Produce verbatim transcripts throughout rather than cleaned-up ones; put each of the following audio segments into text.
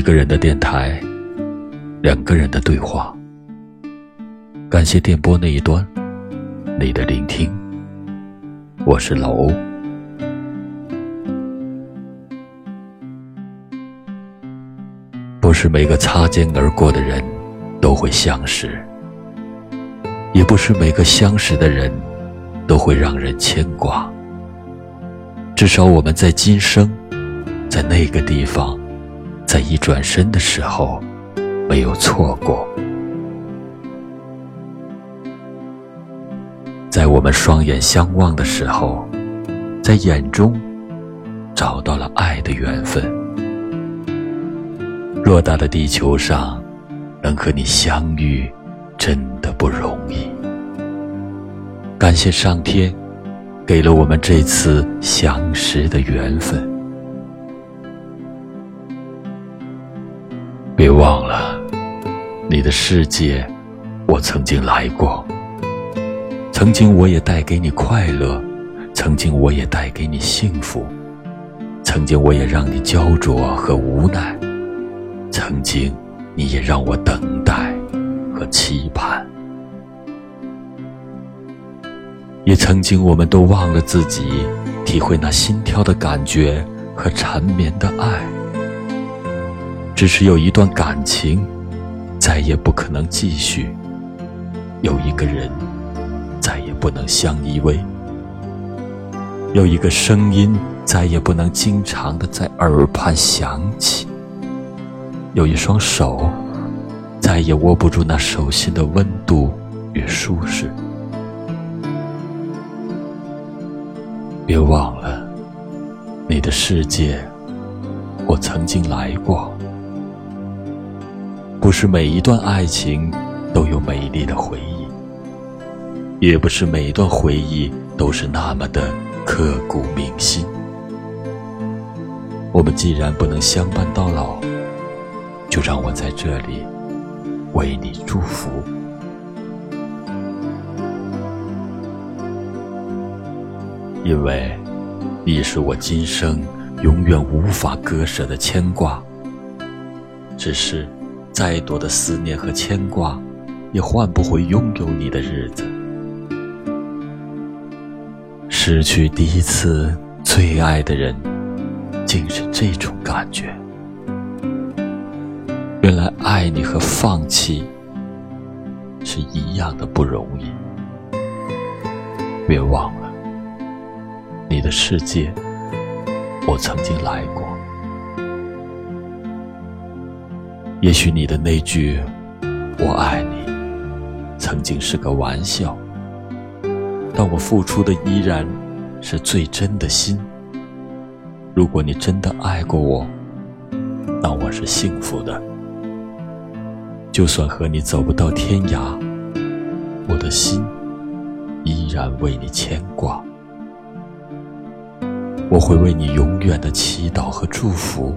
一个人的电台，两个人的对话。感谢电波那一端你的聆听，我是老欧。不是每个擦肩而过的人都会相识，也不是每个相识的人都会让人牵挂。至少我们在今生，在那个地方，在一转身的时候没有错过。在我们双眼相望的时候，在眼中找到了爱的缘分。偌大的地球上能和你相遇真的不容易，感谢上天给了我们这次相识的缘分。别忘了，你的世界我曾经来过，曾经我也带给你快乐，曾经我也带给你幸福，曾经我也让你焦灼和无奈，曾经你也让我等待和期盼。也曾经我们都忘了自己，体会那心跳的感觉和缠绵的爱。只是有一段感情再也不可能继续，有一个人再也不能相依偎，有一个声音再也不能经常的在耳畔响起，有一双手再也握不住那手心的温度与舒适。别忘了，你的世界我曾经来过。不是每一段爱情都有美丽的回忆，也不是每一段回忆都是那么的刻骨铭心。我们既然不能相伴到老，就让我在这里为你祝福。因为你是我今生永远无法割舍的牵挂，只是再多的思念和牵挂也换不回拥有你的日子。失去第一次最爱的人，竟是这种感觉。原来爱你和放弃是一样的不容易。别忘了，你的世界我曾经来过。也许你的那句我爱你曾经是个玩笑，但我付出的依然是最真的心。如果你真的爱过我，那我是幸福的。就算和你走不到天涯，我的心依然为你牵挂。我会为你永远的祈祷和祝福，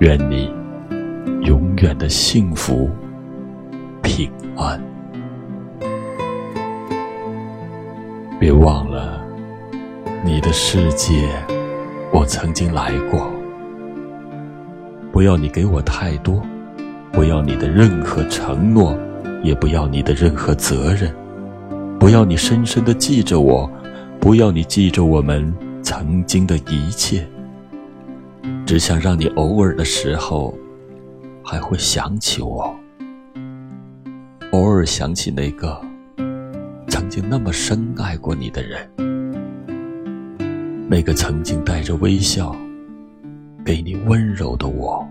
愿你永远的幸福平安。别忘了，你的世界我曾经来过。不要你给我太多，不要你的任何承诺，也不要你的任何责任，不要你深深的记着我，不要你记着我们曾经的一切。只想让你偶尔的时候还会想起我，偶尔想起那个曾经那么深爱过你的人，那个曾经带着微笑给你温柔的我，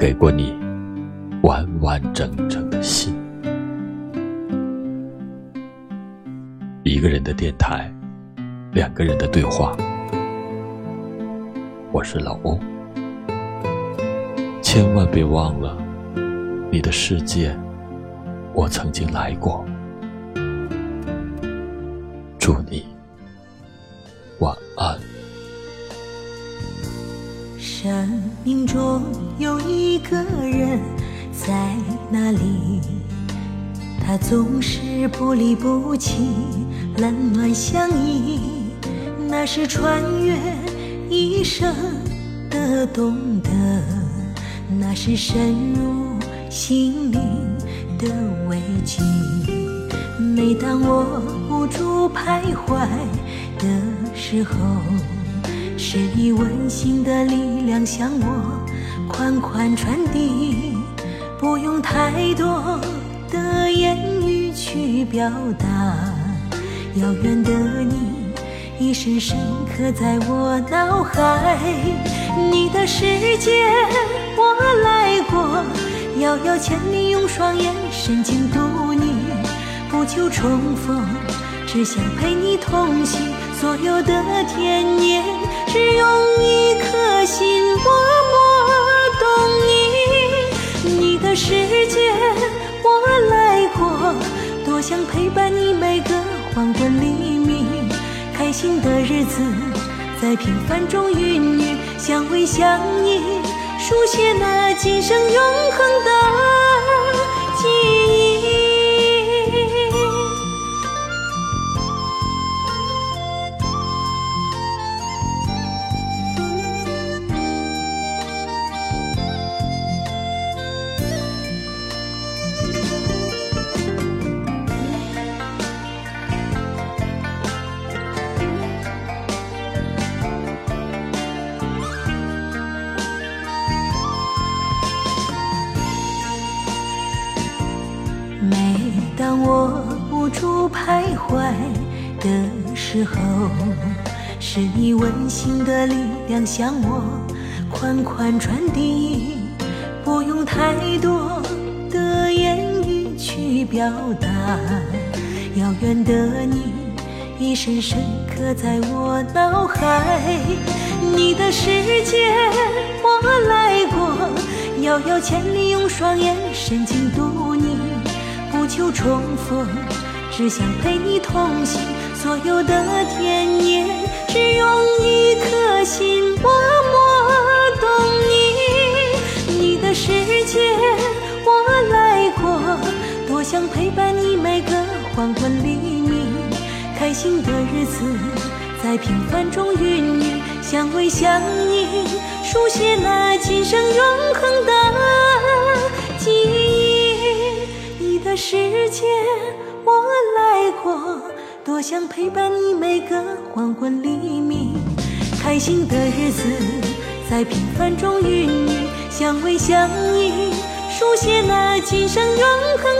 给过你完完整整的心。一个人的电台，两个人的对话。我是老欧，千万别忘了，你的世界我曾经来过。祝你晚安。生命中有一个人在那里，他总是不离不弃，冷暖相依。那是穿越一生的懂得，那是深入心灵的慰藉。每当我无助徘徊的时候，是你温馨的力量向我款款传递，不用太多的言语去表达，遥远的你已是深刻在我脑海。你的世界我来过，遥遥千里用双眼深情读你，不求重逢，只想陪你同行，所有的甜言只用一颗心默默懂你。你的世界我来过，多想陪伴你每个黄昏黎明，开心的日子在平凡中孕育，相偎相依，书写那今生永恒的记徘徊的时候，是你温馨的力量向我款款传递，不用太多的言语去表达，遥远的你已深深刻在我脑海。你的世界我来过，遥遥千里用双眼深情读你，不求重逢，只想陪你同行，所有的甜言只用一颗心默默懂你。你的世界我来过，多想陪伴你每个黄昏黎明，开心的日子在平凡中孕育，相偎相依，书写那今生永恒的记忆。你的世界我来过，多想陪伴你每个黄昏黎明，开心的日子在平凡中孕育，相偎相依，书写那今生永恒